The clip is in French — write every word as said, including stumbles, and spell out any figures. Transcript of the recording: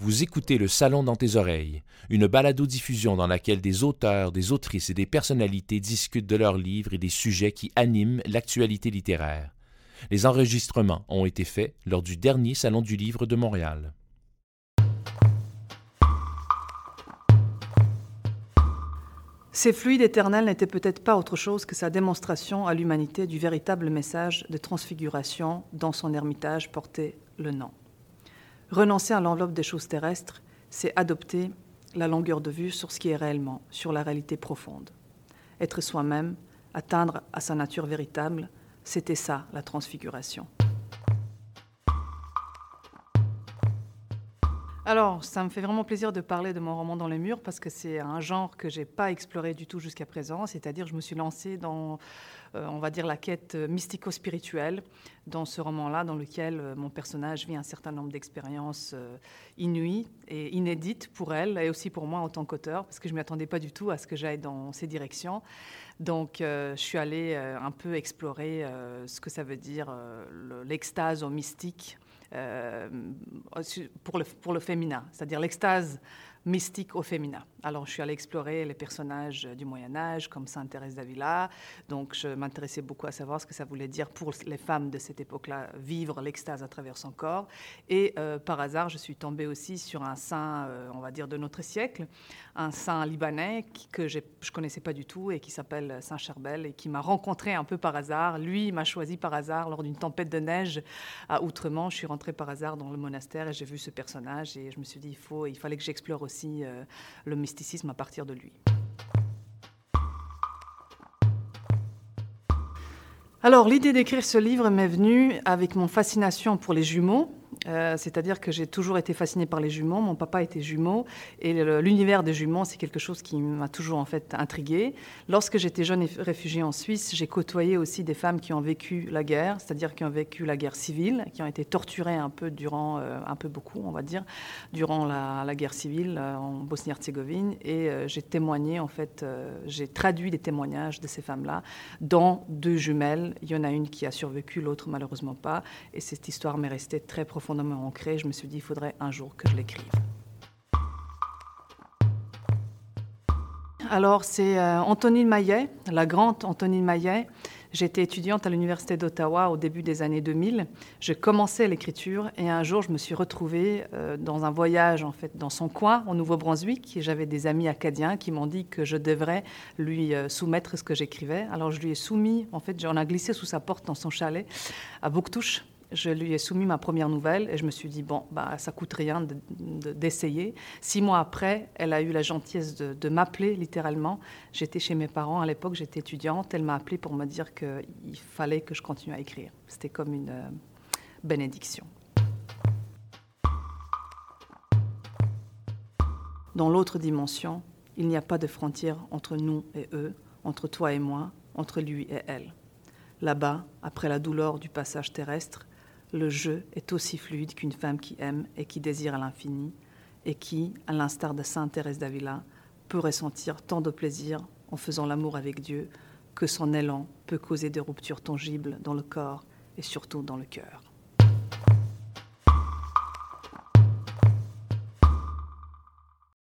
Vous écoutez Le Salon dans tes oreilles, une balado-diffusion dans laquelle des auteurs, des autrices et des personnalités discutent de leurs livres et des sujets qui animent l'actualité littéraire. Les enregistrements ont été faits lors du dernier Salon du livre de Montréal. Ces fluides éternels n'étaient peut-être pas autre chose que sa démonstration à l'humanité du véritable message de transfiguration dont son ermitage portait le nom. Renoncer à l'enveloppe des choses terrestres, c'est adopter la longueur de vue sur ce qui est réellement, sur la réalité profonde. Être soi-même, atteindre à sa nature véritable, c'était ça, la transfiguration. Alors, ça me fait vraiment plaisir de parler de mon roman Dans les murs parce que c'est un genre que je n'ai pas exploré du tout jusqu'à présent, c'est-à-dire je me suis lancée dans, euh, on va dire, la quête mystico-spirituelle dans ce roman-là, dans lequel euh, mon personnage vit un certain nombre d'expériences euh, inouïes et inédites pour elle et aussi pour moi en tant qu'auteur, parce que je ne m'y attendais pas du tout à ce que j'aille dans ces directions. Donc, euh, je suis allée euh, un peu explorer euh, ce que ça veut dire euh, l'extase au mystique. Euh, pour, le, pour le féminin, c'est-à-dire l'extase mystique au féminin. Alors, je suis allée explorer les personnages du Moyen-Âge, comme Sainte Thérèse d'Avila. Donc, je m'intéressais beaucoup à savoir ce que ça voulait dire pour les femmes de cette époque-là, vivre l'extase à travers son corps. Et euh, par hasard, je suis tombée aussi sur un saint, euh, on va dire, de notre siècle, un saint libanais que j'ai, je ne connaissais pas du tout et qui s'appelle Saint Charbel et qui m'a rencontrée un peu par hasard. Lui, il m'a choisi par hasard lors d'une tempête de neige à Outremont. Je suis rentrée par hasard dans le monastère et j'ai vu ce personnage et je me suis dit il faut, il fallait que j'explore aussi euh, le mysticisme à partir de lui. Alors l'idée d'écrire ce livre m'est venue avec mon fascination pour les jumeaux. Euh, c'est-à-dire que j'ai toujours été fascinée par les jumeaux. Mon papa était jumeau et le, l'univers des jumeaux, c'est quelque chose qui m'a toujours en fait intriguée. Lorsque j'étais jeune réfugiée en Suisse, j'ai côtoyé aussi des femmes qui ont vécu la guerre, c'est-à-dire qui ont vécu la guerre civile, qui ont été torturées un peu durant, euh, un peu beaucoup, on va dire, durant la, la guerre civile euh, en Bosnie-Herzégovine. Et euh, j'ai témoigné, en fait, euh, j'ai traduit les témoignages de ces femmes-là dans deux jumelles. Il y en a une qui a survécu, l'autre malheureusement pas. Et cette histoire m'est restée très profonde. Fondamentalement ancré, je me suis dit il faudrait un jour que je l'écrive. Alors c'est euh, Antonine Maillet, la grande Antonine Maillet. J'étais étudiante à l'Université d'Ottawa au début des années deux mille. Je commençais l'écriture et un jour, je me suis retrouvée euh, dans un voyage, en fait, dans son coin, au Nouveau-Brunswick. Et j'avais des amis acadiens qui m'ont dit que je devrais lui euh, soumettre ce que j'écrivais. Alors, je lui ai soumis, en fait, j'en ai glissé sous sa porte dans son chalet à Bouctouche. Je lui ai soumis ma première nouvelle et je me suis dit, bon, bah, ça ne coûte rien de, de, d'essayer. Six mois après, elle a eu la gentillesse de, de m'appeler littéralement. J'étais chez mes parents à l'époque, j'étais étudiante. Elle m'a appelée pour me dire qu'il fallait que je continue à écrire. C'était comme une euh, bénédiction. Dans l'autre dimension, il n'y a pas de frontière entre nous et eux, entre toi et moi, entre lui et elle. Là-bas, après la douleur du passage terrestre, le jeu est aussi fluide qu'une femme qui aime et qui désire à l'infini et qui, à l'instar de Sainte Thérèse d'Avila, peut ressentir tant de plaisir en faisant l'amour avec Dieu que son élan peut causer des ruptures tangibles dans le corps et surtout dans le cœur.